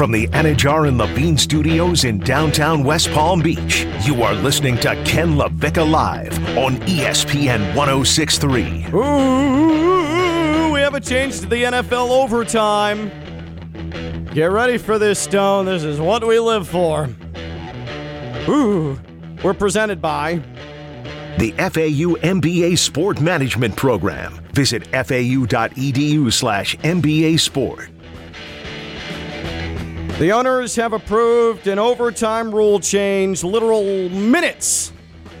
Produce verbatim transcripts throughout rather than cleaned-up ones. From the Anajar and Levine Studios in downtown West Palm Beach, you are listening to Ken Lavicka Live on E S P N one oh six point three. Ooh, we have a change to the N F L overtime. Get ready for this, Stone. This is what we live for. Ooh, we're presented by the F A U M B A Sport Management Program. Visit F A U dot E D U slash M B A sport. The owners have approved an overtime rule change literal minutes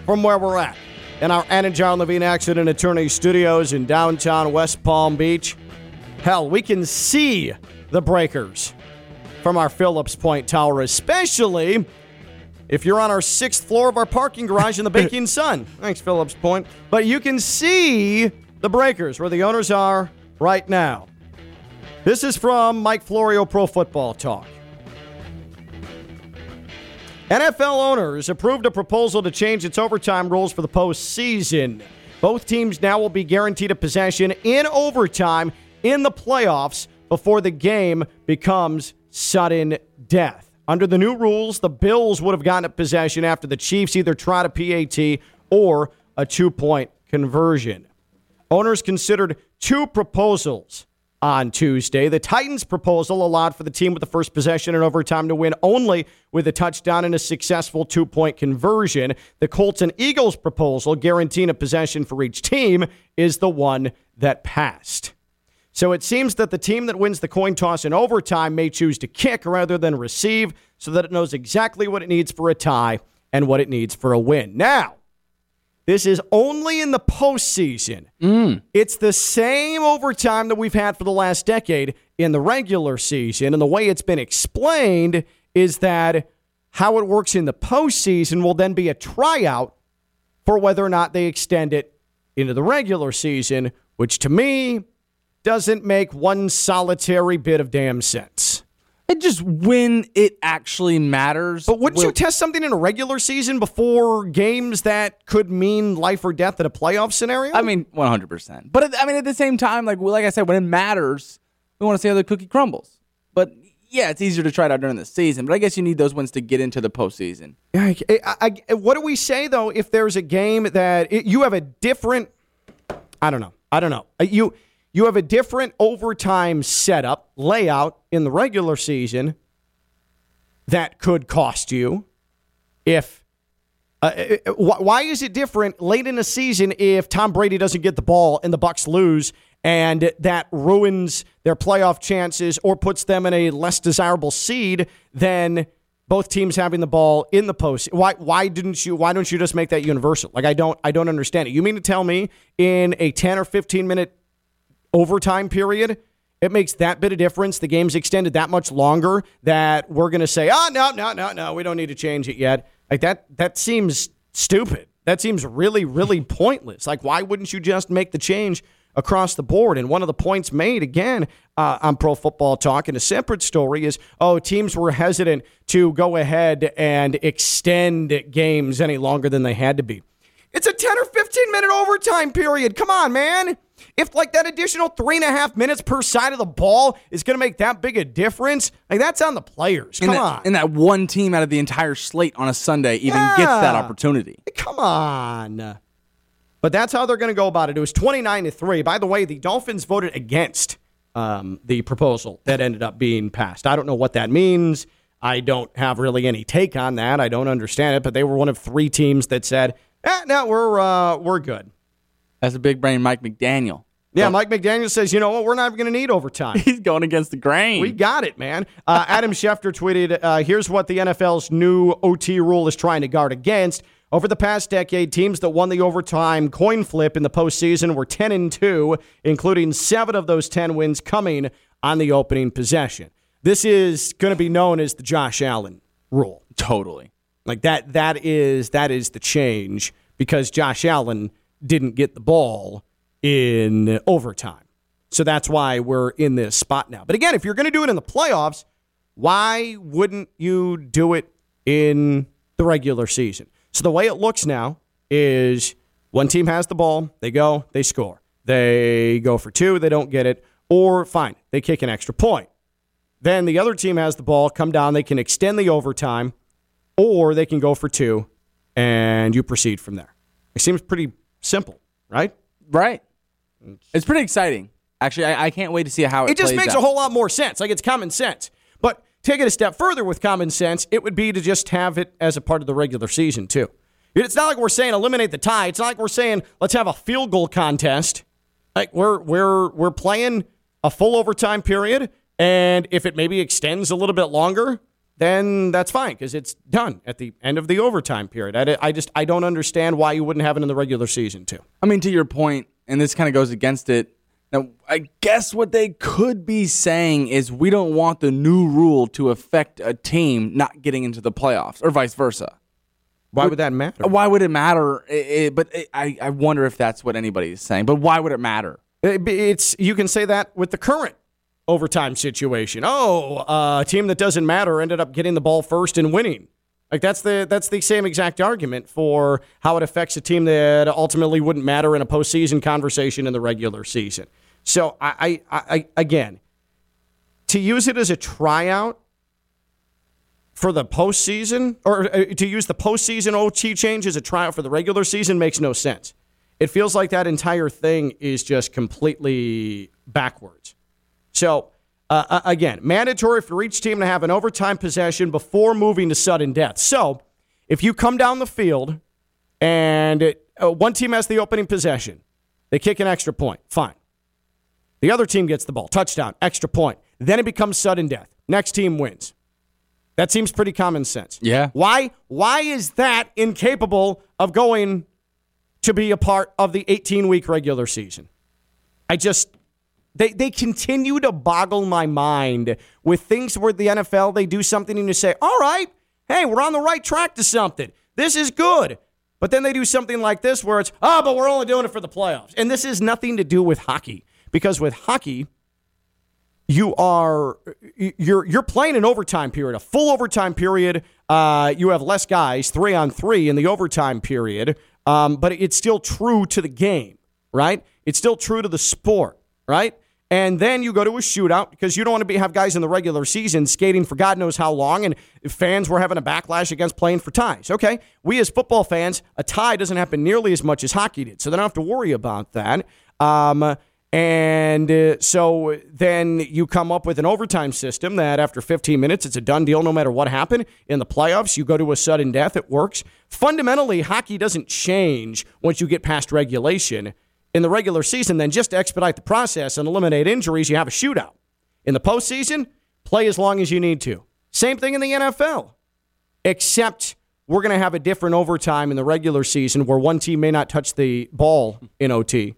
from where we're at in our Anajar and Levine Accident Attorney Studios in downtown West Palm Beach. Hell, we can see the breakers from our Phillips Point Tower, especially if you're on our sixth floor of our parking garage in the baking sun. Thanks, Phillips Point. But you can see the breakers where the owners are right now. This is from Mike Florio, Pro Football Talk. N F L owners approved a proposal to change its overtime rules for the postseason. Both teams now will be guaranteed a possession in overtime in the playoffs before the game becomes sudden death. Under the new rules, the Bills would have gotten a possession after the Chiefs either tried a P A T or a two-point conversion. Owners considered two proposals on Tuesday. The Titans' proposal allowed for the team with the first possession in overtime to win only with a touchdown and a successful two-point conversion. The Colts and Eagles' proposal, guaranteeing a possession for each team, is the one that passed. So it seems that the team that wins the coin toss in overtime may choose to kick rather than receive so that it knows exactly what it needs for a tie and what it needs for a win. Now, this is only in the postseason. Mm. It's the same overtime that we've had for the last decade in the regular season. And the way it's been explained is that how it works in the postseason will then be a tryout for whether or not they extend it into the regular season, which to me doesn't make one solitary bit of damn sense. And just when it actually matters. But wouldn't you test something in a regular season before games that could mean life or death in a playoff scenario? I mean, one hundred percent. But, I mean, at the same time, like like I said, when it matters, we want to see how the cookie crumbles. But, yeah, it's easier to try it out during the season. But I guess you need those wins to get into the postseason. I, I, I, what do we say, though, if there's a game that it, you have a different – I don't know. I don't know. You – You have a different overtime setup, layout in the regular season that could cost you. If uh, why is it different late in the season if Tom Brady doesn't get the ball and the Bucs lose and that ruins their playoff chances or puts them in a less desirable seed than both teams having the ball in the post? Why why didn't you why don't you just make that universal? Like I don't I don't understand it. You mean to tell me in a ten or fifteen minute overtime period, it makes that bit of difference, the game's extended that much longer, that we're going to say, oh, no, no, no, no, we don't need to change it yet. Like, that that seems stupid. That seems really, really pointless. Like, why wouldn't you just make the change across the board? And one of the points made, again, uh, on Pro Football Talk in a separate story is, oh, teams were hesitant to go ahead and extend games any longer than they had to be. It's a ten or fifteen minute overtime period. Come on, man. If, like, that additional three and a half minutes per side of the ball is going to make that big a difference, like, that's on the players. Come and that, on. And that one team out of the entire slate on a Sunday even yeah. gets that opportunity. Come on. But that's how they're going to go about it. It was twenty-nine to three. By the way, the Dolphins voted against um, the proposal that ended up being passed. I don't know what that means. I don't have really any take on that. I don't understand it. But they were one of three teams that said, eh, no, we're uh, we're good. That's a big brain, Mike McDaniel. Yeah, Mike McDaniel says, you know what, we're not going to need overtime. He's going against the grain. We got it, man. Uh, Adam Schefter tweeted, uh, here's what the N F L's new O T rule is trying to guard against. Over the past decade, teams that won the overtime coin flip in the postseason were ten and two, including seven of those ten wins coming on the opening possession. This is going to be known as the Josh Allen rule. Totally. Like that. That is that is the change because Josh Allen didn't get the ball in overtime. So that's why we're in this spot now. But again, if you're going to do it in the playoffs, why wouldn't you do it in the regular season? So the way it looks now is one team has the ball, they go, they score. They go for two, they don't get it, or fine, they kick an extra point. Then the other team has the ball, come down, they can extend the overtime, or they can go for two, and you proceed from there. It seems pretty simple, right? Right. It's pretty exciting. Actually, I, I can't wait to see how it, it just plays makes out. A whole lot more sense. Like, it's common sense. But take it a step further with common sense, it would be to just have it as a part of the regular season, too. It's not like we're saying eliminate the tie. It's not like we're saying let's have a field goal contest. Like, we're we're we're playing a full overtime period, and if it maybe extends a little bit longer, then that's fine because it's done at the end of the overtime period. I, I just I don't understand why you wouldn't have it in the regular season too. I mean, to your point, and this kind of goes against it. Now, I guess what they could be saying is we don't want the new rule to affect a team not getting into the playoffs or vice versa. Why would that matter? Why would it matter? It, it, but it, I, I wonder if that's what anybody is saying. But why would it matter? It, it's you can say that with the current overtime situation. Oh, uh, a team that doesn't matter ended up getting the ball first and winning. Like that's the that's the same exact argument for how it affects a team that ultimately wouldn't matter in a postseason conversation in the regular season. So I, I, I again, to use it as a tryout. For the postseason, or to use the postseason O T change as a tryout for the regular season makes no sense. It feels like that entire thing is just completely backwards. So, uh, again, mandatory for each team to have an overtime possession before moving to sudden death. So, if you come down the field and it, uh, one team has the opening possession, they kick an extra point, fine. The other team gets the ball, touchdown, extra point. Then it becomes sudden death. Next team wins. That seems pretty common sense. Yeah. Why Why is that incapable of going to be a part of the eighteen-week regular season? I just, they, they continue to boggle my mind with things where the N F L, they do something and you say, all right, hey, we're on the right track to something. This is good. But then they do something like this where it's, oh, but we're only doing it for the playoffs. And this has nothing to do with hockey because with hockey, You are you're you're playing an overtime period, a full overtime period. Uh, you have less guys, three on three in the overtime period, um, but it's still true to the game, right? It's still true to the sport, right? And then you go to a shootout because you don't want to be, have guys in the regular season skating for God knows how long, and fans were having a backlash against playing for ties. Okay, we as football fans, a tie doesn't happen nearly as much as hockey did, so they don't have to worry about that. Um And uh, so then you come up with an overtime system that after fifteen minutes, it's a done deal no matter what happened. In the playoffs, you go to a sudden death. It works. Fundamentally, hockey doesn't change once you get past regulation. In the regular season, then just to expedite the process and eliminate injuries, you have a shootout. In the postseason, play as long as you need to. Same thing in the N F L, except we're going to have a different overtime in the regular season where one team may not touch the ball in O T.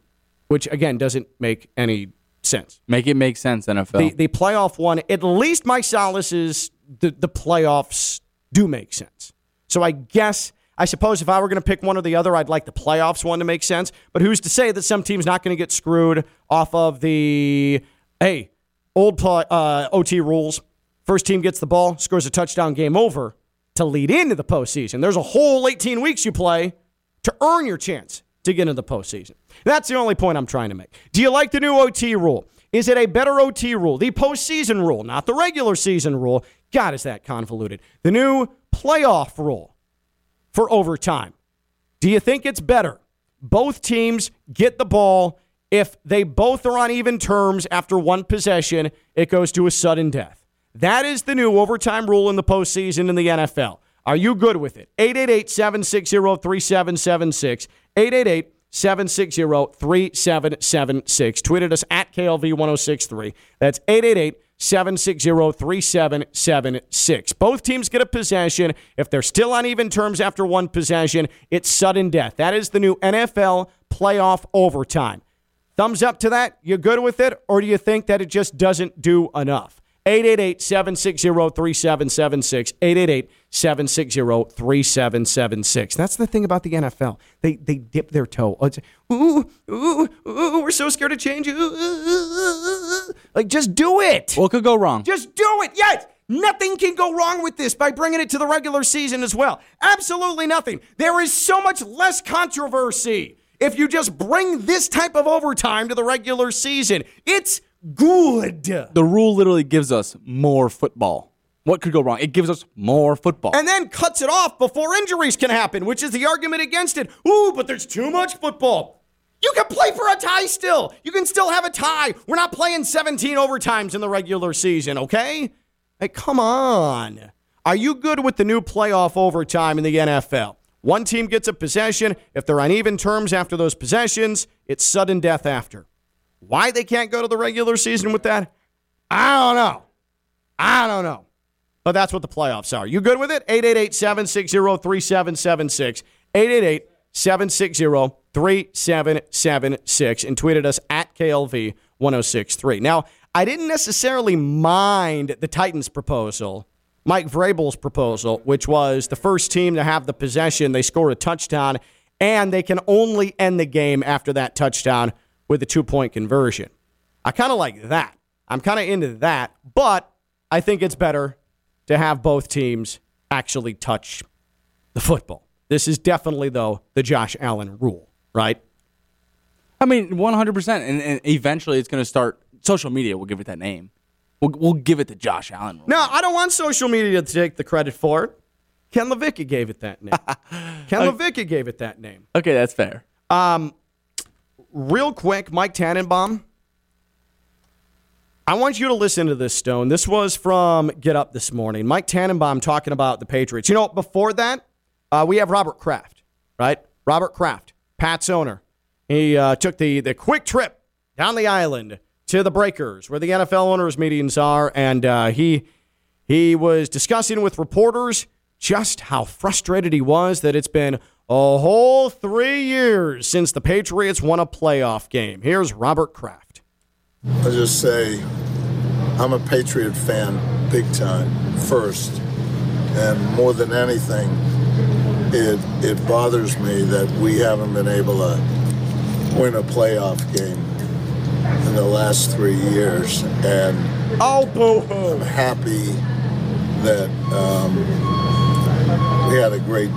Which, again, doesn't make any sense. Make it make sense, N F L. The, the playoff one, at least my solace is the, the playoffs do make sense. So I guess, I suppose if I were going to pick one or the other, I'd like the playoffs one to make sense. But who's to say that some team's not going to get screwed off of the, hey, old play, uh, O T rules. First team gets the ball, scores a touchdown, game over, to lead into the postseason. There's a whole eighteen weeks you play to earn your chance to get into the postseason. That's the only point I'm trying to make. Do you like the new O T rule? Is it a better O T rule? The postseason rule, not the regular season rule. God, is that convoluted. The new playoff rule for overtime. Do you think it's better? Both teams get the ball. If they both are on even terms after one possession, it goes to a sudden death. That is the new overtime rule in the postseason in the N F L. Are you good with it? eight eight eight, seven six zero, three seven seven six. eight eight eight, seven six zero, three seven seven six. Tweeted us at K L V one oh six point three. That's eight eight eight, seven six zero, three seven seven six. Both teams get a possession. If they're still on even terms after one possession, it's sudden death. That is the new N F L playoff overtime. Thumbs up to that? You good with it? Or do you think that it just doesn't do enough? eight eight eight, seven six zero, three seven seven six, eight eight eight, seven six zero, three seven seven six. That's the thing about the N F L. They they dip their toe. It's, ooh, ooh, ooh, we're so scared of change. Ooh, ooh, ooh. Like, just do it. What could go wrong? Just do it. Yes. Nothing can go wrong with this by bringing it to the regular season as well. Absolutely nothing. There is so much less controversy if you just bring this type of overtime to the regular season. It's good. The rule literally gives us more football. What could go wrong? It gives us more football. And then cuts it off before injuries can happen, which is the argument against it. Ooh, but there's too much football. You can play for a tie still. You can still have a tie. We're not playing seventeen overtimes in the regular season, okay? Hey, come on. Are you good with the new playoff overtime in the N F L? One team gets a possession. If they're on even terms after those possessions, it's sudden death after. Why they can't go to the regular season with that? I don't know. I don't know. But that's what the playoffs are. You good with it? eight eight eight, seven six zero, three seven seven six. eight eight eight, seven six zero, three seven seven six. three seven seven six and tweeted us at K L V one oh six point three. Now, I didn't necessarily mind the Titans' proposal, Mike Vrabel's proposal, which was the first team to have the possession, they score a touchdown, and they can only end the game after that touchdown with a two-point conversion. I kind of like that. I'm kind of into that, but I think it's better to have both teams actually touch the football. This is definitely, though, the Josh Allen rule. Right? I mean, one hundred percent. And, and eventually it's going to start. Social media will give it that name. We'll, we'll give it to Josh Allen. Rule. No, I don't want social media to take the credit for it. Ken Lavicka gave it that name. Ken okay. Lavicka gave it that name. Okay, that's fair. Um, real quick, Mike Tannenbaum. I want you to listen to this, Stone. This was from Get Up this morning. Mike Tannenbaum talking about the Patriots. You know, before that, uh, we have Robert Kraft, right? Robert Kraft. Pat's owner, he uh, took the, the quick trip down the island to the Breakers, where the N F L owners' meetings are, and uh, he he was discussing with reporters just how frustrated he was that it's been a whole three years since the Patriots won a playoff game. Here's Robert Kraft. I just say I'm a Patriot fan big time, first, and more than anything, It it bothers me that we haven't been able to win a playoff game in the last three years, and oh, boo-hoo. I'm happy that um, we had a great.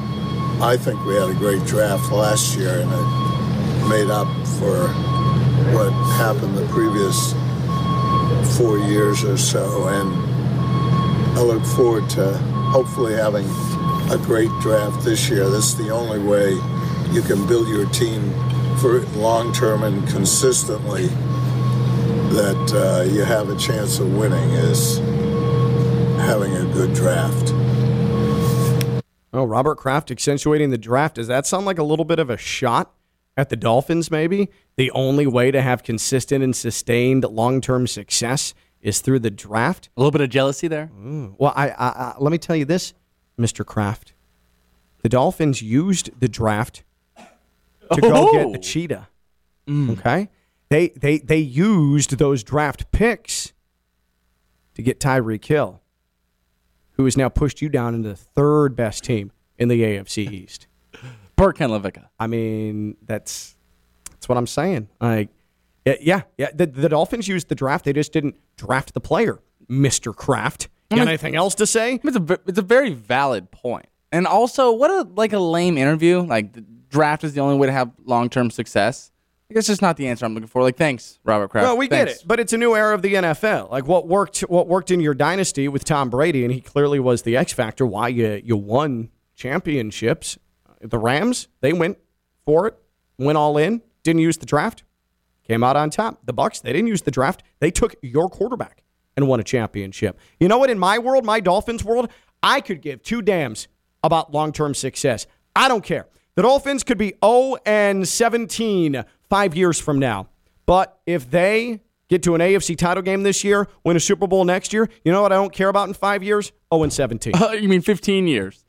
I think we had a great draft last year, and it made up for what happened the previous four years or so. And I look forward to hopefully having a great draft this year. That's the only way you can build your team for long-term and consistently that uh, you have a chance of winning is having a good draft. Well, Robert Kraft accentuating the draft. Does that sound like a little bit of a shot at the Dolphins maybe? The only way to have consistent and sustained long-term success is through the draft? A little bit of jealousy there? Ooh. Well, I, I, I let me tell you this. Mister Kraft, the Dolphins used the draft to go oh. get the cheetah. Mm. Okay, they they they used those draft picks to get Tyreek Hill, who has now pushed you down into the third best team in the A F C East. Per Ken Lavicka. I mean, that's that's what I'm saying. Like, yeah, yeah. The, the Dolphins used the draft; they just didn't draft the player, Mister Kraft. You got anything else to say? It's a, it's a very valid point. And also, what a like a lame interview. Like, the draft is the only way to have long-term success. Like, that's just not the answer I'm looking for. Like, thanks, Robert Kraft. Well, we thanks. get it. But it's a new era of the N F L. Like, what worked what worked in your dynasty with Tom Brady, and he clearly was the X factor, why you, you won championships. The Rams, they went for it, went all in, didn't use the draft, came out on top. The Bucks, they didn't use the draft. They took your quarterback and won a championship. You know what? In my world, my Dolphins world, I could give two damns about long-term success. I don't care. The Dolphins could be oh and seventeen five years from now. But if they get to an A F C title game this year, win a Super Bowl next year, you know what I don't care about in five years? oh and seventeen. Uh, you mean fifteen years?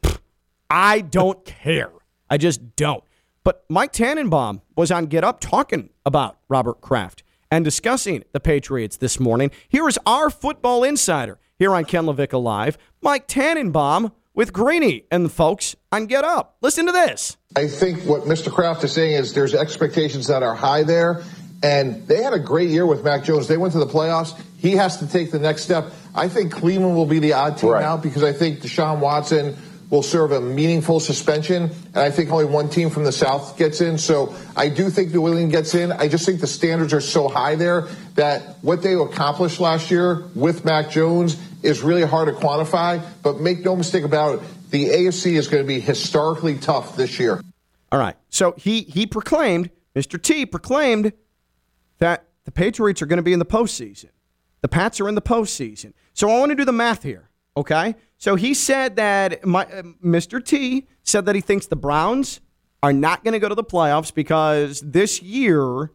I don't care. I just don't. But Mike Tannenbaum was on Get Up talking about Robert Kraft and discussing the Patriots this morning. Here is our football insider here on Ken Lavicka Live, Mike Tannenbaum with Greeny and the folks on Get Up. Listen to this. I think what Mister Kraft is saying is there's expectations that are high there, and they had a great year with Mac Jones. They went to the playoffs. He has to take the next step. I think Cleveland will be the odd team right now because I think Deshaun Watson will serve a meaningful suspension, and I think only one team from the South gets in. So I do think New England gets in. I just think the standards are so high there that what they accomplished last year with Mac Jones is really hard to quantify. But make no mistake about it, the A F C is going to be historically tough this year. All right. So he he proclaimed, Mister T proclaimed that the Patriots are going to be in the postseason. The Pats are in the postseason. So I want to do the math here, okay? So he said that my, uh, Mister T said that he thinks the Browns are not going to go to the playoffs because this year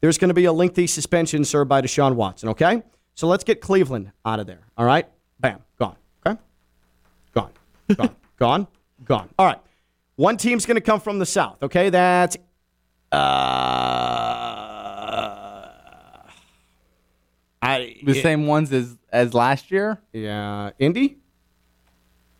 there's going to be a lengthy suspension served by Deshaun Watson, okay? So let's get Cleveland out of there, all right? Bam, gone, okay? Gone, gone, gone, gone. All right, one team's going to come from the South, okay? That's uh, I, the it, same ones as, as last year? Yeah, Indy?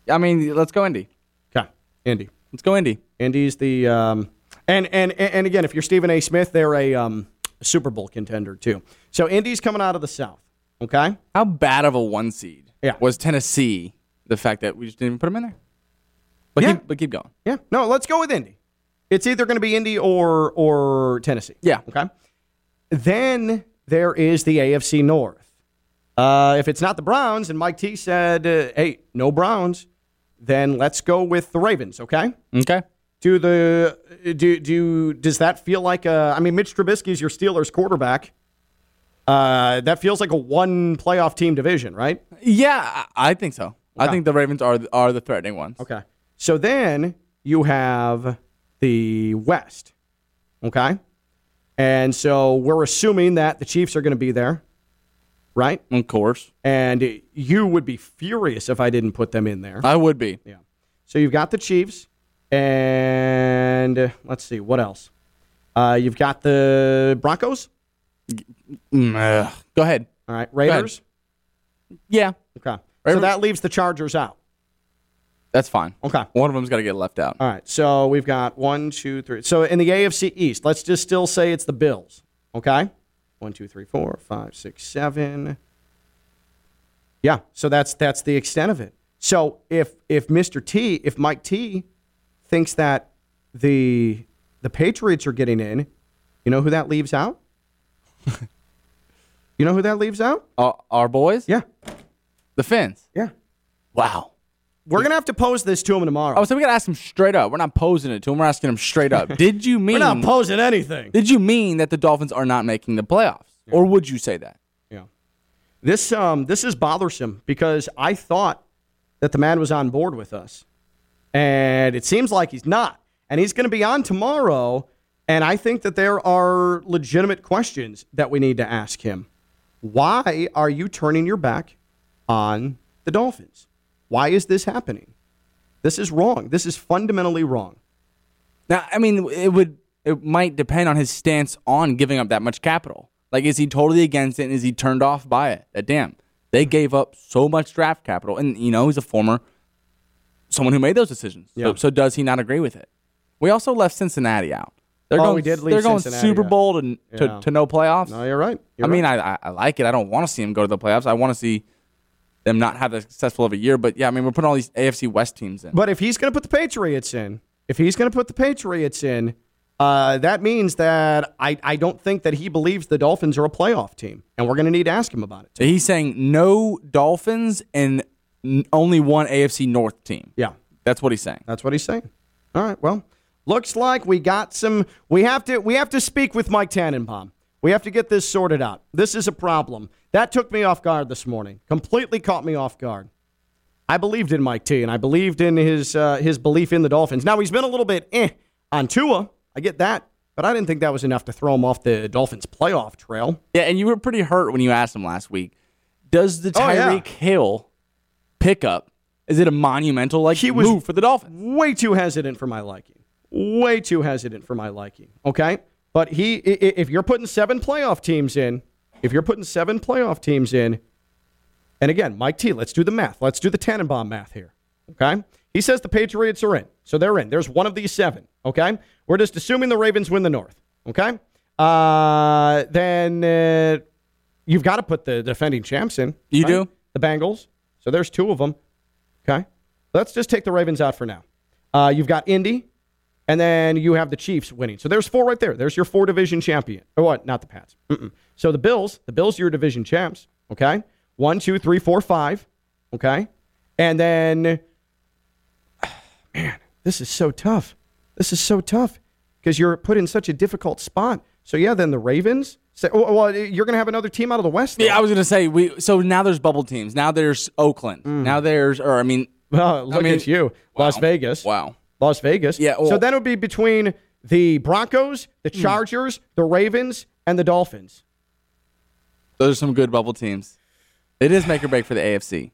I mean, let's go Indy. Okay, Indy. Let's go Indy. Indy's the um, and and and again, if you're Stephen A. Smith, they're a um, Super Bowl contender too. So Indy's coming out of the South. Okay, how bad of a one seed yeah. was Tennessee? The fact that we just didn't put them in there. But yeah. keep, but keep going. Yeah. No, let's go with Indy. It's either going to be Indy or or Tennessee. Yeah. Okay. Then there is the A F C North. Uh, if it's not the Browns, and Mike T said, uh, "Hey, no Browns." Then let's go with the Ravens, okay? Okay. Do the do do does that feel like a? I mean, Mitch Trubisky is your Steelers quarterback. Uh, that feels like a one playoff team division, right? Yeah, I think so. Okay. I think the Ravens are are the threatening ones. Okay. So then you have the West, okay? And so we're assuming that the Chiefs are going to be there, right? Of course. And you would be furious if I didn't put them in there. I would be. Yeah. So you've got the Chiefs, and uh, let's see, what else? Uh, you've got the Broncos? Mm, uh, go ahead. All right, Raiders? Yeah. Okay. Raiders? So that leaves the Chargers out. That's fine. Okay. One of them's got to get left out. All right, so we've got one, two, three. So in the A F C East, let's just still say it's the Bills, okay? One, two, three, four, five, six, seven. Yeah, so that's that's the extent of it. So if if Mister T, if Mike T thinks that the the Patriots are getting in, you know who that leaves out? You know who that leaves out? Uh, our boys? Yeah. The Fins? Yeah. Wow. We're going to have to pose this to him tomorrow. Oh, so we got to ask him straight up. We're not posing it to him. We're asking him straight up. Did you mean... We're not posing anything. Did you mean that the Dolphins are not making the playoffs? Yeah. Or would you say that? Yeah. This um this is bothersome because I thought that the man was on board with us. And it seems like he's not. And he's going to be on tomorrow. And I think that there are legitimate questions that we need to ask him. Why are you turning your back on the Dolphins? Why is this happening? This is wrong. This is fundamentally wrong. Now, I mean, it would it might depend on his stance on giving up that much capital. Like, is he totally against it, and is he turned off by it? That damn, they gave up so much draft capital, and, you know, he's a former, someone who made those decisions. Yeah. So, so does he not agree with it? We also left Cincinnati out. They're oh, going, we did leave They're going Cincinnati Super Bowl to, yeah. to, to no playoffs. No, you're right. You're I right. mean, I, I like it. I don't want to see him go to the playoffs. I want to see... them not have the successful of a year, but yeah, I mean, we're putting all these A F C West teams in. But if he's going to put the Patriots in, if he's going to put the Patriots in, uh, that means that I, I don't think that he believes the Dolphins are a playoff team, and we're going to need to ask him about it. So he's saying no Dolphins and only one A F C North team. Yeah. That's what he's saying. That's what he's saying. All right, well, looks like we got some, we have to, we have to speak with Mike Tannenbaum. We have to get this sorted out. This is a problem. That took me off guard this morning. Completely caught me off guard. I believed in Mike T, and I believed in his uh, his belief in the Dolphins. Now, he's been a little bit eh on Tua. I get that. But I didn't think that was enough to throw him off the Dolphins' playoff trail. Yeah, and you were pretty hurt when you asked him last week. Does the Tyreek oh, yeah. Hill pickup, is it a monumental like he move for the Dolphins? Way too hesitant for my liking. Way too hesitant for my liking. Okay? But he, if you're putting seven playoff teams in, if you're putting seven playoff teams in, and again, Mike T, let's do the math. Let's do the Tannenbaum math here, okay? He says the Patriots are in, so they're in. There's one of these seven, okay? We're just assuming the Ravens win the North, okay? Uh, then uh, you've got to put the defending champs in. You right? do. The Bengals, so there's two of them, okay? Let's just take the Ravens out for now. Uh, you've got Indy, and then you have the Chiefs winning. So there's four right there. There's your four division champion. Or what? Not the Pats. Mm-mm. So the Bills, the Bills are your division champs, okay? One, two, three, four, five, okay? And then, man, this is so tough. This is so tough because you're put in such a difficult spot. So, yeah, then the Ravens. Say, well, you're going to have another team out of the West. Though. Yeah, I was going to say, we. So now there's bubble teams. Now there's Oakland. Mm. Now there's, or I mean. Well, look I mean, at you. Wow. Las Vegas. Wow. Las Vegas. Yeah. Well, so then it would be between the Broncos, the Chargers, mm. the Ravens, and the Dolphins. Those are some good bubble teams. It is make or break for the A F C.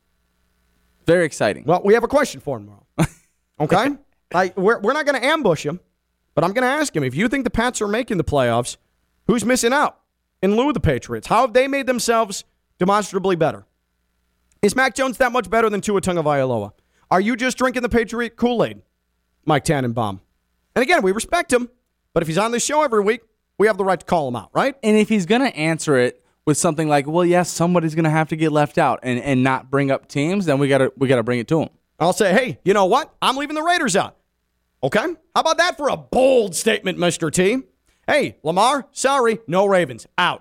Very exciting. Well, we have a question for him, Ron. Okay? Like, we're we're not going to ambush him, but I'm going to ask him, if you think the Pats are making the playoffs, who's missing out in lieu of the Patriots? How have they made themselves demonstrably better? Is Mac Jones that much better than Tua Tagovailoa? Are you just drinking the Patriot Kool-Aid, Mike Tannenbaum? And again, we respect him, but if he's on this show every week, we have the right to call him out, right? And if he's going to answer it with something like, well, yes, somebody's going to have to get left out and, and not bring up teams, then we got to we got to bring it to them. I'll say, hey, you know what? I'm leaving the Raiders out. Okay? How about that for a bold statement, Mister T? Hey, Lamar, sorry, no Ravens, out.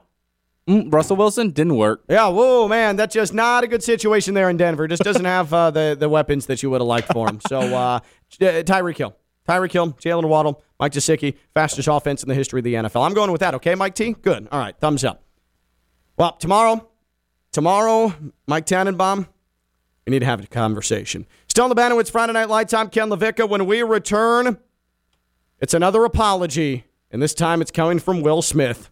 Mm, Russell Wilson, didn't work. Yeah, whoa, man, that's just not a good situation there in Denver. Just doesn't have uh, the, the weapons that you would have liked for him. So uh, Tyreek Hill. Tyreek Hill, Jalen Waddle, Mike Gesicki, fastest offense in the history of the N F L. I'm going with that, okay, Mike T? Good. All right, thumbs up. Well, tomorrow, tomorrow, Mike Tannenbaum, we need to have a conversation. Stone Labanowicz, Friday Night Lights. I'm Ken Lavicka. When we return, it's another apology, and this time it's coming from Will Smith.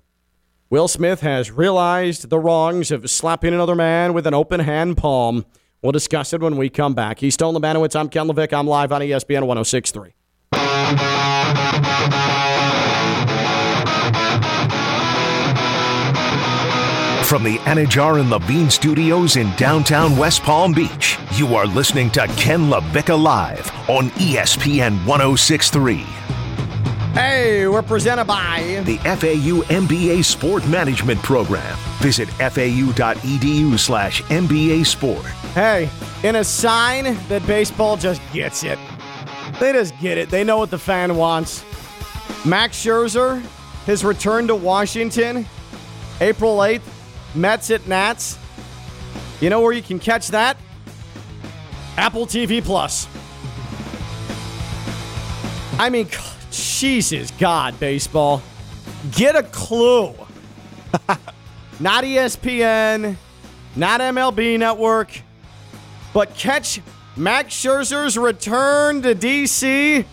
Will Smith has realized the wrongs of slapping another man with an open hand palm. We'll discuss it when we come back. He's Stone Labanowicz. I'm Ken Lavicka. I'm live on E S P N one oh six point three. From the Anajar and Levine Studios in downtown West Palm Beach, you are listening to Ken Lavicka Live on E S P N one oh six point three. Hey, we're presented by the F A U M B A Sport Management Program. Visit fau.edu slash MBA Sport. Hey, in a sign that baseball just gets it. They just get it. They know what the fan wants. Max Scherzer, his return to Washington, April eighth. Mets at Nats. You know where you can catch that? Apple T V plus. I mean, God, Jesus, God, baseball. Get a clue. Not E S P N, not M L B Network, but catch Max Scherzer's return to D C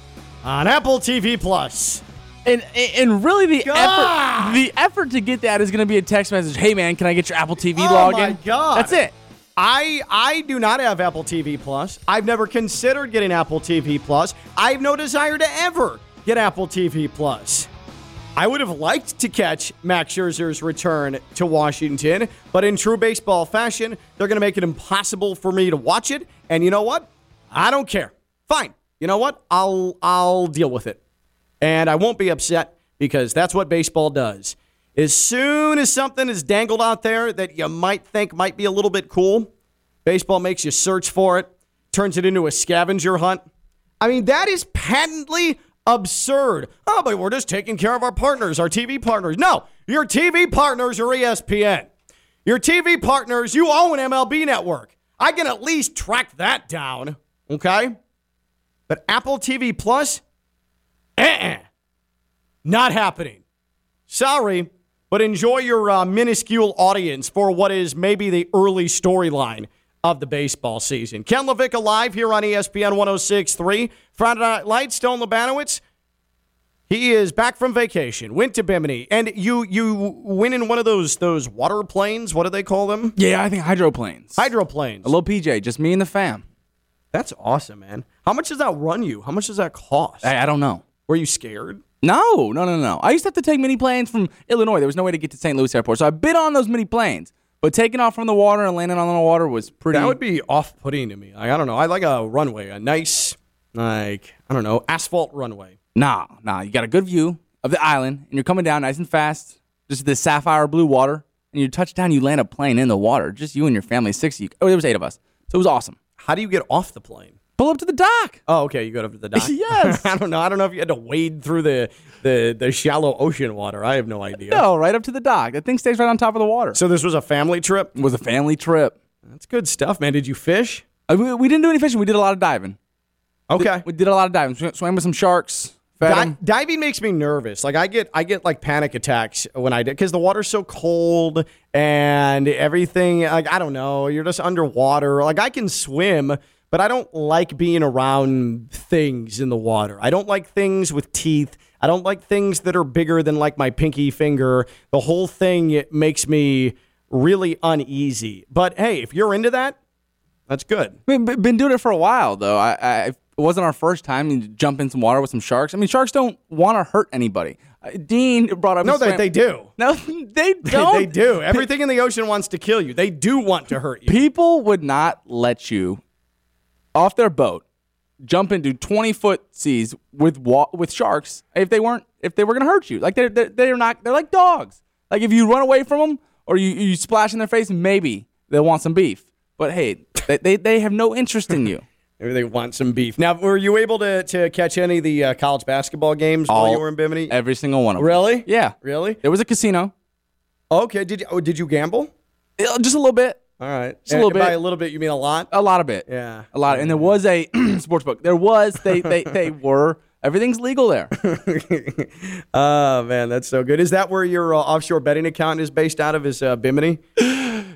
on Apple T V plus. And and really the god. effort the effort to get that is going to be a text message. Hey man, can I get your Apple T V oh login? Oh my god, that's it. I I do not have Apple T V Plus. I've never considered getting Apple T V Plus. I have no desire to ever get Apple T V Plus. I would have liked to catch Max Scherzer's return to Washington, but in true baseball fashion, they're going to make it impossible for me to watch it. And you know what? I don't care. Fine. You know what? I'll I'll deal with it. And I won't be upset because that's what baseball does. As soon as something is dangled out there that you might think might be a little bit cool, baseball makes you search for it, turns it into a scavenger hunt. I mean, that is patently absurd. Oh, but we're just taking care of our partners, our T V partners. No, your T V partners are E S P N. Your T V partners, you own M L B Network. I can at least track that down, okay? But Apple T V Plus... Uh-uh. Not happening. Sorry, but enjoy your uh, minuscule audience for what is maybe the early storyline of the baseball season. Ken Lavicka live here on E S P N one oh six point three. Friday Night Lights, Stone Labanowicz. He is back from vacation. Went to Bimini. And you you went in one of those those water planes. What do they call them? Yeah, I think hydroplanes. Hydroplanes. A little P J, just me and the fam. That's awesome, man. How much does that run you? How much does that cost? I, I don't know. Were you scared? No, no, no, no. I used to have to take mini planes from Illinois. There was no way to get to Saint Louis Airport, so I bid on those mini planes. But taking off from the water and landing on the water was pretty... That would be off-putting to me. Like, I don't know. I like a runway, a nice, like, I don't know, asphalt runway. Nah, nah. You got a good view of the island, and you're coming down nice and fast, just this sapphire blue water, and you touch down, you land a plane in the water, just you and your family, six of you. Oh, there was eight of us, so it was awesome. How do you get off the plane? Pull up to the dock. Oh, okay. You go up to the dock. Yes. I don't know. I don't know if you had to wade through the, the, the shallow ocean water. I have no idea. No, right up to the dock. That thing stays right on top of the water. So this was a family trip? It was a family trip. That's good stuff, man. Did you fish? Uh, we, we didn't do any fishing. We did a lot of diving. Okay. Did, we did a lot of diving. Sw- swam with some sharks. Di- diving makes me nervous. Like I get, I get like panic attacks when I did because the water's so cold and everything. Like I don't know, you're just underwater. Like I can swim, but I don't like being around things in the water. I don't like things with teeth. I don't like things that are bigger than like my pinky finger. The whole thing it makes me really uneasy. But hey, if you're into that, that's good. We've been doing it for a while though. I. I It wasn't our first time to jump in some water with some sharks. I mean, sharks don't want to hurt anybody. Uh, Dean brought up... No, they, they do. No, they don't. They, they do. Everything in the ocean wants to kill you. They do want to hurt you. People would not let you, off their boat, jump into twenty-foot seas with wa- with sharks if they weren't if they were going to hurt you. Like, they're, they're, they're not... They're like dogs. Like, if you run away from them or you, you splash in their face, maybe they'll want some beef. But, hey, they, they, they have no interest in you. Maybe they want some beef. Now, were you able to, to catch any of the uh, college basketball games All, while you were in Bimini? Every single one of them. Really? Yeah. Really? There was a casino. Okay. Did you, oh, did you gamble? Just a little bit. All right. Just and a little bit. By a little bit, you mean a lot? A lot of it. Yeah. A lot. And there was a sports book. There was. They they, they were. Everything's legal there. Oh, man. That's so good. Is that where your uh, offshore betting account is based out of is uh, Bimini?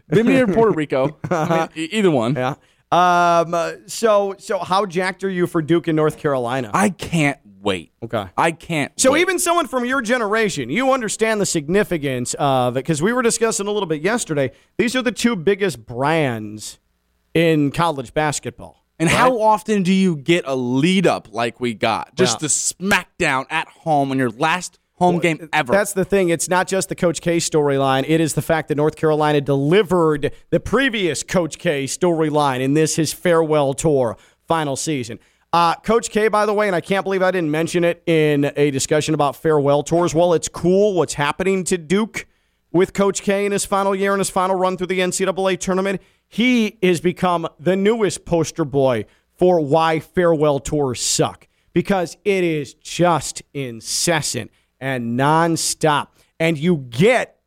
Bimini or Puerto Rico. Uh-huh. I mean, either one. Yeah. Um. So so, how jacked are you for Duke and North Carolina? I can't wait. Okay. I can't. So wait. Even someone from your generation, you understand the significance of it because we were discussing a little bit yesterday. These are the two biggest brands in college basketball. And right? How often do you get a lead up like we got? Just yeah. The smackdown at home on your last home game ever. That's the thing. It's not just the Coach K storyline. It is the fact that North Carolina delivered the previous Coach K storyline in this, his farewell tour final season. Uh, Coach K, by the way, and I can't believe I didn't mention it in a discussion about farewell tours. Well, it's cool what's happening to Duke with Coach K in his final year and his final run through the N C double A tournament. He has become the newest poster boy for why farewell tours suck because it is just incessant and nonstop. And you get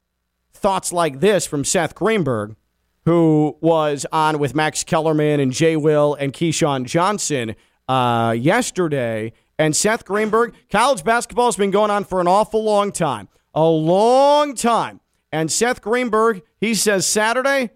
thoughts like this from Seth Greenberg, who was on with Max Kellerman and Jay Will and Keyshawn Johnson uh, yesterday. And Seth Greenberg, college basketball has been going on for an awful long time. A long time. And Seth Greenberg, he says Saturday,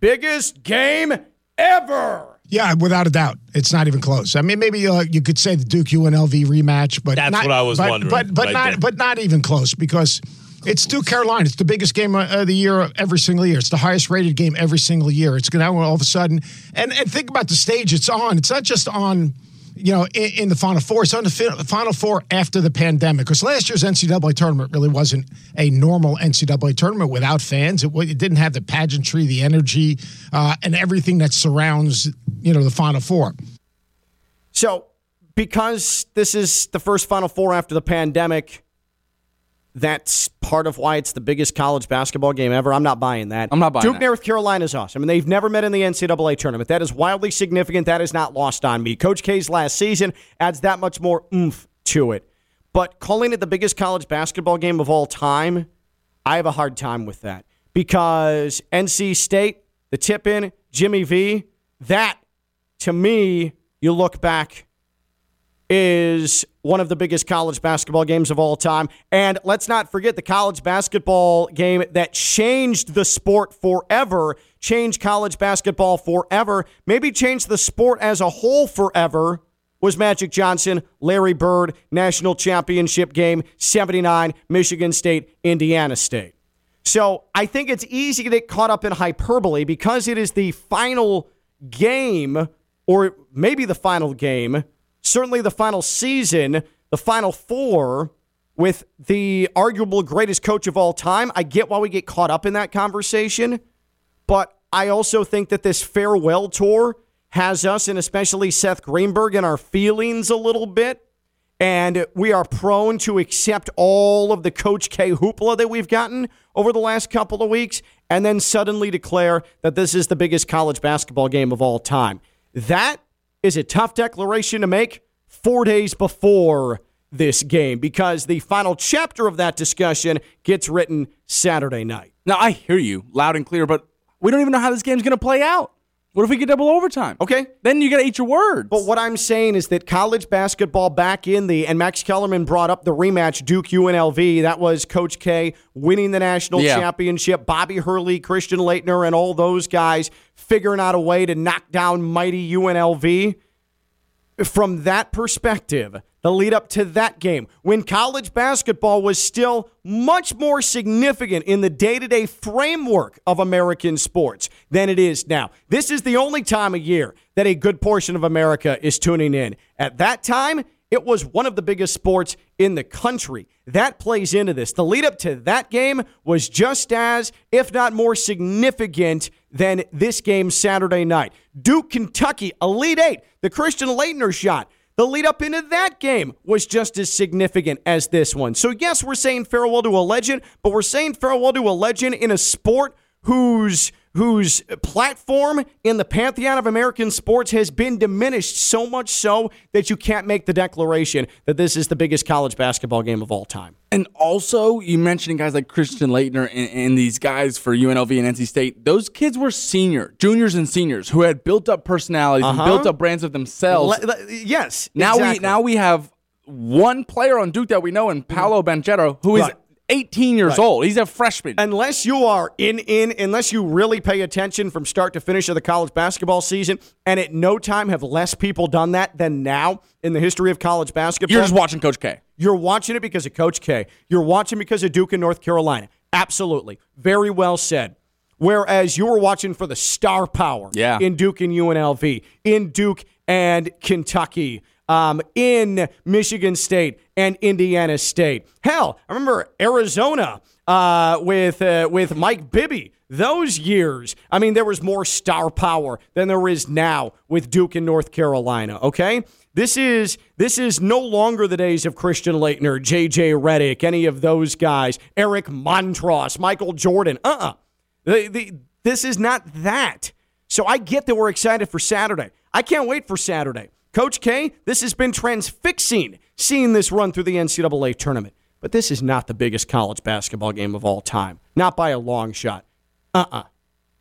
biggest game ever. Yeah, without a doubt, it's not even close. I mean, maybe uh, you could say the Duke U N L V rematch, but that's not, what I was but, wondering. But but right not there. but not even close because it's Duke Carolina. It's the biggest game of the year every single year. It's the highest rated game every single year. It's now all of a sudden, and and think about the stage it's on. It's not just on, you know, in, in the Final Four. It's on the Final Four after the pandemic because last year's N C double A tournament really wasn't a normal N C double A tournament without fans. It, it didn't have the pageantry, the energy, uh, and everything that surrounds. You know, the Final Four. So, because this is the first Final Four after the pandemic, that's part of why it's the biggest college basketball game ever. I'm not buying that. I'm not buying Duke, that. Duke, North Carolina is awesome. I mean, they've never met in the N C double A tournament. That is wildly significant. That is not lost on me. Coach K's last season adds that much more oomph to it. But calling it the biggest college basketball game of all time, I have a hard time with that. Because N C State, the tip-in, Jimmy V, that to me, you look back, is one of the biggest college basketball games of all time. And let's not forget the college basketball game that changed the sport forever, changed college basketball forever, maybe changed the sport as a whole forever, was Magic Johnson, Larry Bird, national championship game, seventy-nine, Michigan State, Indiana State. So I think it's easy to get caught up in hyperbole because it is the final game or maybe the final game, certainly the final season, the Final Four with the arguable greatest coach of all time. I get why we get caught up in that conversation, but I also think that this farewell tour has us, and especially Seth Greenberg, in our feelings a little bit, and we are prone to accept all of the Coach K hoopla that we've gotten over the last couple of weeks, and then suddenly declare that this is the biggest college basketball game of all time. That is a tough declaration to make four days before this game, because the final chapter of that discussion gets written Saturday night. Now, I hear you loud and clear, but we don't even know how this game's going to play out. What if we get double overtime? Okay. Then you got to eat your words. But what I'm saying is that college basketball back in the, and Max Kellerman brought up the rematch, Duke U N L V. That was Coach K winning the national yeah. championship. Bobby Hurley, Christian Laettner, and all those guys figuring out a way to knock down mighty U N L V. From that perspective, the lead up to that game, when college basketball was still much more significant in the day-to-day framework of American sports than it is now. This is the only time of year that a good portion of America is tuning in. At that time, it was one of the biggest sports in the country. That plays into this. The lead up to that game was just as, if not more significant than this game Saturday night. Duke, Kentucky, Elite Eight, the Christian Laettner shot. The lead up into that game was just as significant as this one. So yes, we're saying farewell to a legend, but we're saying farewell to a legend in a sport whose whose platform in the pantheon of American sports has been diminished so much so that you can't make the declaration that this is the biggest college basketball game of all time. And also, you mentioned guys like Christian Laettner and, and these guys for U N L V and N C State. Those kids were senior, juniors and seniors who had built up personalities uh-huh. and built up brands of themselves. Le- le- yes, now exactly. we Now we have one player on Duke that we know in Paolo Banchero, who right. is eighteen years right. old. He's a freshman. Unless you are in, in, unless you really pay attention from start to finish of the college basketball season, and at no time have less people done that than now in the history of college basketball. You're just watching Coach K. You're watching it because of Coach K. You're watching because of Duke and North Carolina. Absolutely. Very well said. Whereas you were watching for the star power yeah. in Duke and U N L V, in Duke and Kentucky, Um, in Michigan State and Indiana State. Hell, I remember Arizona uh, with uh, with Mike Bibby. Those years, I mean, there was more star power than there is now with Duke and North Carolina, okay? This is this is no longer the days of Christian Laettner, J J Redick, any of those guys, Eric Montross, Michael Jordan. Uh-uh. The, the, this is not that. So I get that we're excited for Saturday. I can't wait for Saturday. Coach K, this has been transfixing, seeing this run through the N C double A tournament. But this is not the biggest college basketball game of all time. Not by a long shot. Uh-uh.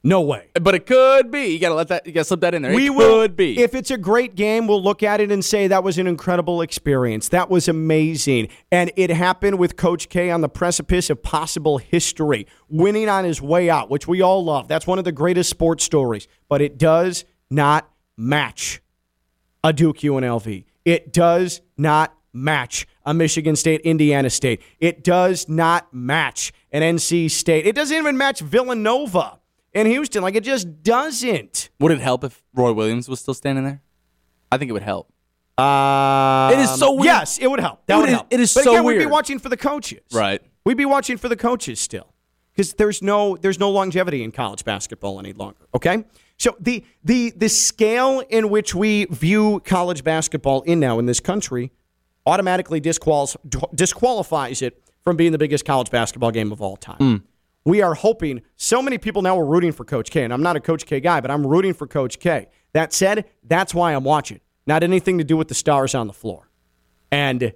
No way. But it could be. You got to let that. You got to slip that in there. We it will, could be. If it's a great game, we'll look at it and say that was an incredible experience. That was amazing. And it happened with Coach K on the precipice of possible history, winning on his way out, which we all love. That's one of the greatest sports stories. But it does not match a Duke U N L V. It does not match a Michigan State, Indiana State. It does not match an N C State. It doesn't even match Villanova in Houston. Like, it just doesn't. Would it help if Roy Williams was still standing there? I think it would help. Um, it is so weird. Yes, it would help. That it would is, help. It is but so again, weird. We'd be watching for the coaches. Right. We'd be watching for the coaches still, because there's no there's no longevity in college basketball any longer. Okay. So the the the scale in which we view college basketball in now in this country automatically disqual- disqualifies it from being the biggest college basketball game of all time. Mm. We are hoping, so many people now are rooting for Coach K, and I'm not a Coach K guy, but I'm rooting for Coach K. That said, that's why I'm watching. Not anything to do with the stars on the floor. And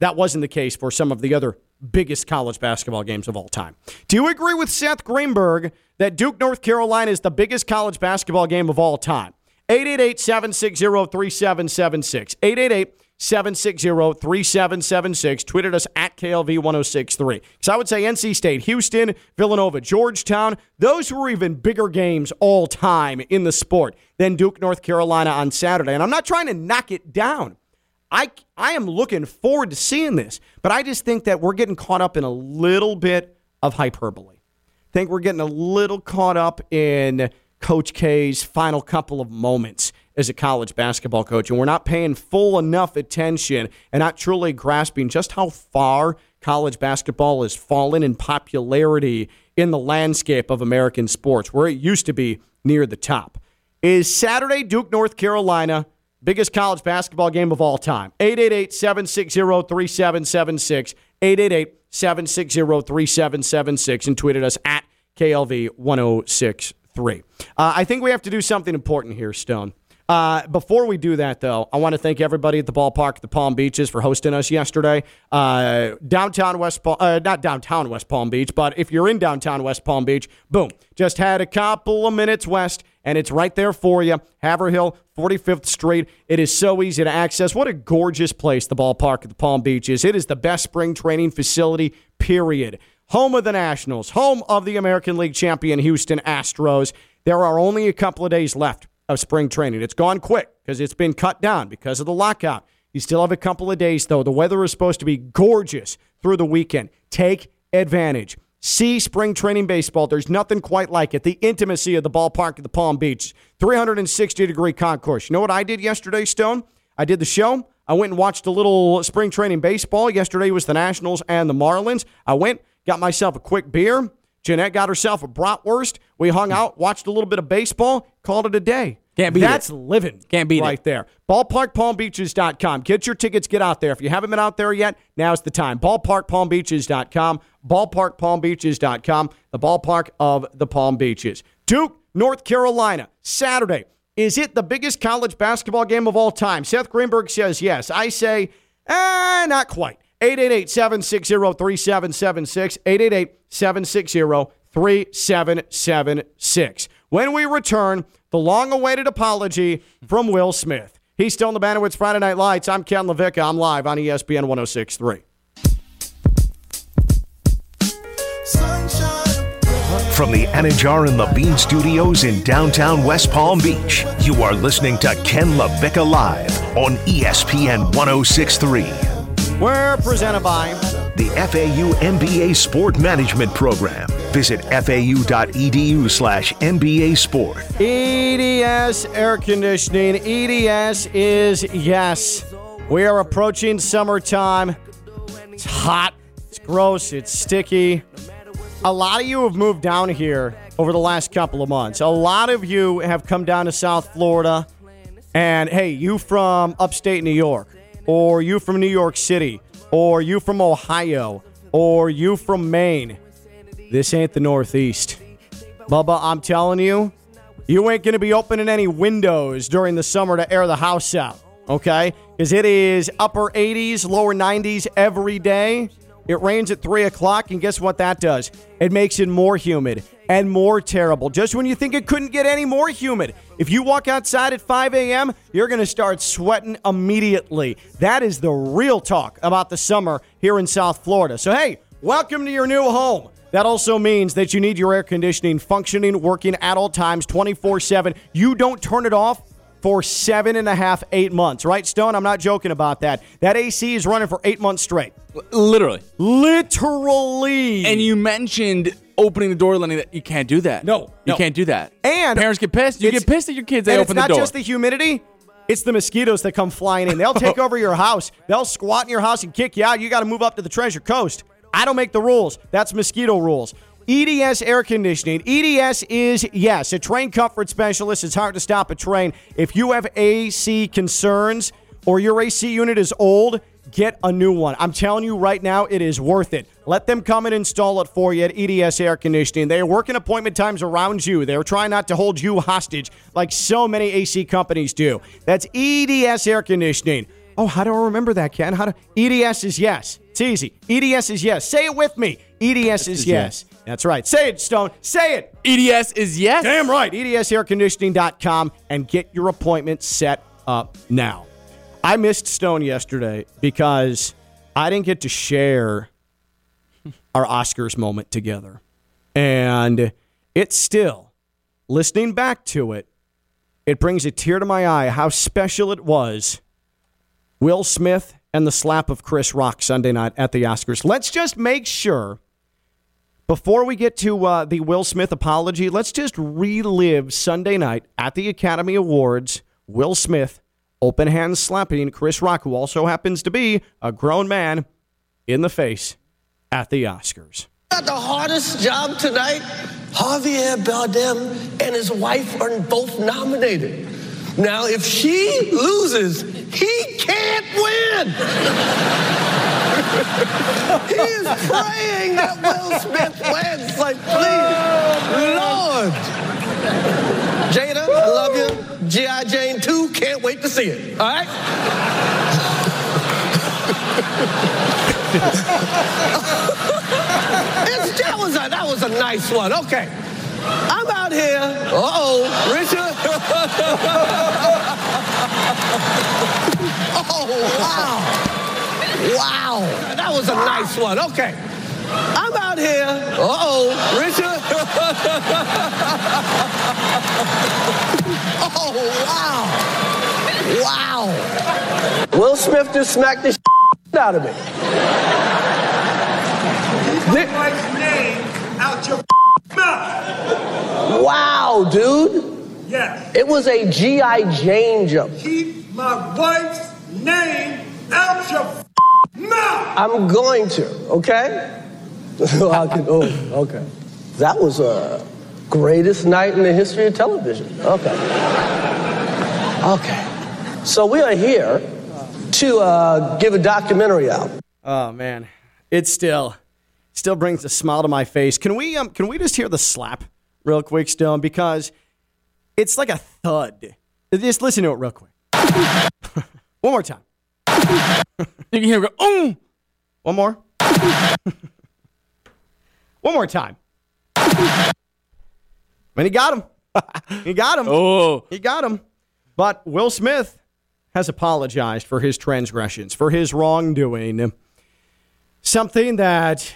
that wasn't the case for some of the other biggest college basketball games of all time. Do you agree with Seth Greenberg that Duke, North Carolina is the biggest college basketball game of all time? eight eight eight, seven six zero, three seven seven six. eight eight eight, seven six zero, three seven seven six. Tweeted us at K L V one oh six point three. So I would say N C State, Houston, Villanova, Georgetown, those were even bigger games all time in the sport than Duke, North Carolina on Saturday. And I'm not trying to knock it down. I, I am looking forward to seeing this, but I just think that we're getting caught up in a little bit of hyperbole. I think we're getting a little caught up in Coach K's final couple of moments as a college basketball coach, and we're not paying full enough attention and not truly grasping just how far college basketball has fallen in popularity in the landscape of American sports, where it used to be near the top. Is Saturday Duke, North Carolina biggest college basketball game of all time? eight eight eight, seven six zero, three seven seven six, eight eight eight, seven six zero, three seven seven six, and tweeted us at K L V one oh six point three. Uh, I think we have to do something important here, Stone. Uh, before we do that, though, I want to thank everybody at the Ballpark at the Palm Beaches for hosting us yesterday. Uh, downtown West Palm, uh, not downtown West Palm Beach, but if you're in downtown West Palm Beach, boom, just had a couple of minutes west, and it's right there for you. Haverhill, forty-fifth Street. It is so easy to access. What a gorgeous place the Ballpark at the Palm Beach is. It is the best spring training facility, period. Home of the Nationals, home of the American League champion Houston Astros. There are only a couple of days left of spring training. It's gone quick because it's been cut down because of the lockout. You still have a couple of days, though. The weather is supposed to be gorgeous through the weekend. Take advantage. See spring training baseball. There's nothing quite like it. The intimacy of the Ballpark at the Palm Beach. three hundred sixty degree concourse. You know what I did yesterday, Stone? I did the show. I went and watched a little spring training baseball. Yesterday was the Nationals and the Marlins. I went, got myself a quick beer. Jeanette got herself a bratwurst. We hung out, watched a little bit of baseball, called it a day. Can't beat That's it. That's living. Can't beat right it. Right there. Ballpark Palm Beaches dot com. Get your tickets. Get out there. If you haven't been out there yet, now's the time. Ballpark Palm Beaches dot com. Ballpark Palm Beaches dot com. The Ballpark of the Palm Beaches. Duke, North Carolina, Saturday. Is it the biggest college basketball game of all time? Seth Greenberg says yes. I say, eh, not quite. eight eight eight, seven six zero, three seven seven six, eight eight eight, seven six zero, three seven seven six. When we return, the long-awaited apology from Will Smith. He's Stone Labanowicz, Friday Night Lights. I'm Ken Lavicka. I'm live on E S P N one oh six point three. From the Anajar and Levine Studios in downtown West Palm Beach, you are listening to Ken Lavicka Live on E S P N one oh six point three. We're presented by the F A U M B A Sport Management Program. Visit fau.edu slash MBA Sport. E D S air conditioning. E D S is yes. We are approaching summertime. It's hot. It's gross. It's sticky. A lot of you have moved down here over the last couple of months. A lot of you have come down to South Florida. And, hey, you from upstate New York, or you from New York City, or you from Ohio, or you from Maine. This ain't the Northeast. Bubba, I'm telling you, you ain't going to be opening any windows during the summer to air the house out, okay? Because it is upper eighties, lower nineties every day. It rains at three o'clock, and guess what that does? It makes it more humid and more terrible. Just when you think it couldn't get any more humid. If you walk outside at five a.m., you're going to start sweating immediately. That is the real talk about the summer here in South Florida. So, hey, welcome to your new home. That also means that you need your air conditioning functioning, working at all times, twenty-four seven. You don't turn it off for seven and a half, eight months. Right, Stone? I'm not joking about that. That A C is running for eight months straight. Literally. Literally. And you mentioned opening the door, letting that you can't do that. No. You no. can't do that. And parents get pissed. You get pissed at your kids. They open the door. It's not just the humidity. It's the mosquitoes that come flying in. They'll take over your house. They'll squat in your house and kick you out. You got to move up to the Treasure Coast. I don't make the rules. That's mosquito rules. E D S air conditioning. E D S is, yes, a train comfort specialist. It's hard to stop a train. If you have A C concerns or your A C unit is old, get a new one. I'm telling you right now, it is worth it. Let them come and install it for you at E D S air conditioning. They are working appointment times around you. They're trying not to hold you hostage like so many A C companies do. That's E D S air conditioning. Oh, how do I remember that, Ken? How do E D S is yes. It's easy. E D S is yes. Say it with me. E D S is yes. That's right. Say it, Stone. Say it. E D S is yes. Damn right. E D S air conditioning dot com and get your appointment set up now. I missed Stone yesterday because I didn't get to share our Oscars moment together. And it's still, listening back to it, it brings a tear to my eye how special it was. Will Smith and the slap of Chris Rock Sunday night at the Oscars. Let's just make sure, before we get to uh, the Will Smith apology, let's just relive Sunday night at the Academy Awards. Will Smith, open hand slapping Chris Rock, who also happens to be a grown man, in the face at the Oscars. Got the hardest job tonight. Javier Bardem and his wife are both nominated. Now, if she loses, he can't win. He is praying that Will Smith wins. Like, please, Lord. Jada, I love you. G I Jane two, can't wait to see it. All right? it's, that, was a, that was a nice one. Okay. I'm out here. Uh-oh, Richard. oh, wow. Wow. That was a nice one. Okay. I'm out here. Uh-oh, Richard. oh, wow. Wow. Will Smith just smacked the shit out of me. Keep my wife's name out your mouth. Wow, dude. Yes. It was a G I Jane jump. Keep my wife's name out your mouth. I'm going to, okay? I can, oh, okay. That was the uh, greatest night in the history of television. Okay. Okay. So we are here to uh, give a documentary out. Oh, man. It still still brings a smile to my face. Can we um, can we just hear the slap real quick, Stone? Because it's like a thud. Just listen to it real quick. One more time. You can hear it go, oh! One more. One more time. I mean, he got him. he got him. Oh. He got him. But Will Smith has apologized for his transgressions, for his wrongdoing. Something that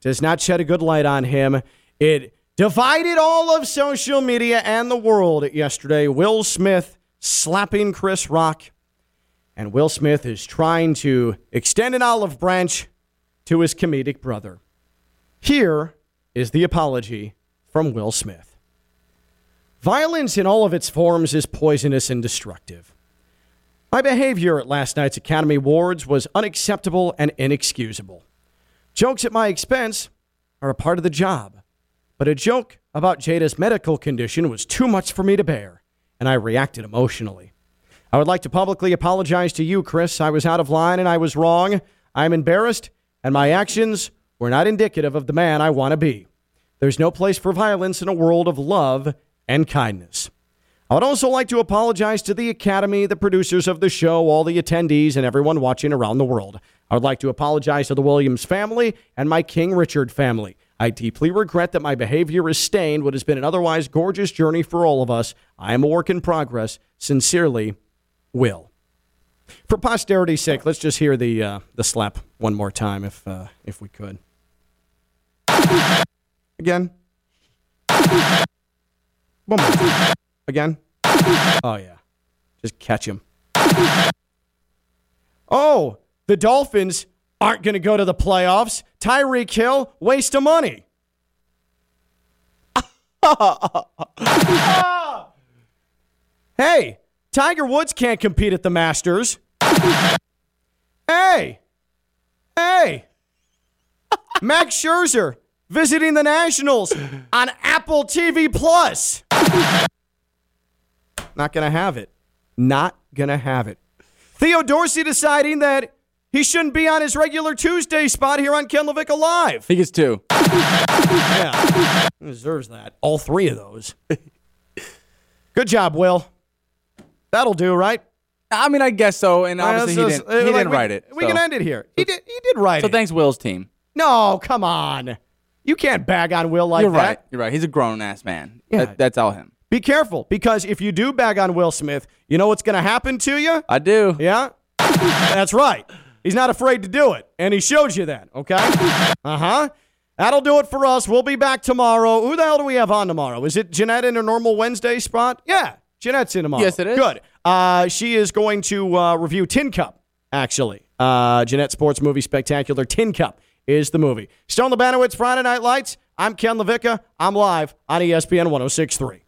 does not shed a good light on him. It divided all of social media and the world yesterday. Will Smith slapping Chris Rock. And Will Smith is trying to extend an olive branch to his comedic brother. Here is the apology from Will Smith. Violence in all of its forms is poisonous and destructive. My behavior at last night's Academy Awards was unacceptable and inexcusable. Jokes at my expense are a part of the job, but a joke about Jada's medical condition was too much for me to bear, and I reacted emotionally. I would like to publicly apologize to you, Chris. I was out of line and I was wrong. I am embarrassed, and my actions we're not indicative of the man I want to be. There's no place for violence in a world of love and kindness. I would also like to apologize to the Academy, the producers of the show, all the attendees, and everyone watching around the world. I would like to apologize to the Williams family and my King Richard family. I deeply regret that my behavior has stained what has been an otherwise gorgeous journey for all of us. I am a work in progress. Sincerely, Will. For posterity's sake, let's just hear the uh, the slap one more time if uh, if we could. Again. One more. Again. Oh, yeah. Just catch him. Oh, the Dolphins aren't going to go to the playoffs. Tyreek Hill, waste of money. Hey, Tiger Woods can't compete at the Masters. Hey. Hey. Max Scherzer visiting the Nationals on Apple T V plus. Not going to have it. Not going to have it. Theo Dorsey deciding that he shouldn't be on his regular Tuesday spot here on Ken Lavicka Live. He gets two. Yeah. He deserves that. All three of those. Good job, Will. That'll do, right? I mean, I guess so, and obviously he didn't, he didn't like, write it. We, so. we can end it here. He did He did write so it. So thanks, Will's team. No, come on. You can't bag on Will like that. You're right. That. You're right. He's a grown-ass man. Yeah. That, that's all him. Be careful, because if you do bag on Will Smith, you know what's going to happen to you? I do. Yeah? That's right. He's not afraid to do it, and he showed you that, okay? Uh-huh. That'll do it for us. We'll be back tomorrow. Who the hell do we have on tomorrow? Is it Jeanette in her normal Wednesday spot? Yeah. Jeanette's in tomorrow. Yes, it is. Good. Uh, she is going to uh, review Tin Cup, actually. Uh, Jeanette Sports Movie Spectacular. Tin Cup is the movie. Stone Labanowicz, Friday Night Lights. I'm Ken Lavicka. I'm live on E S P N one oh six point three.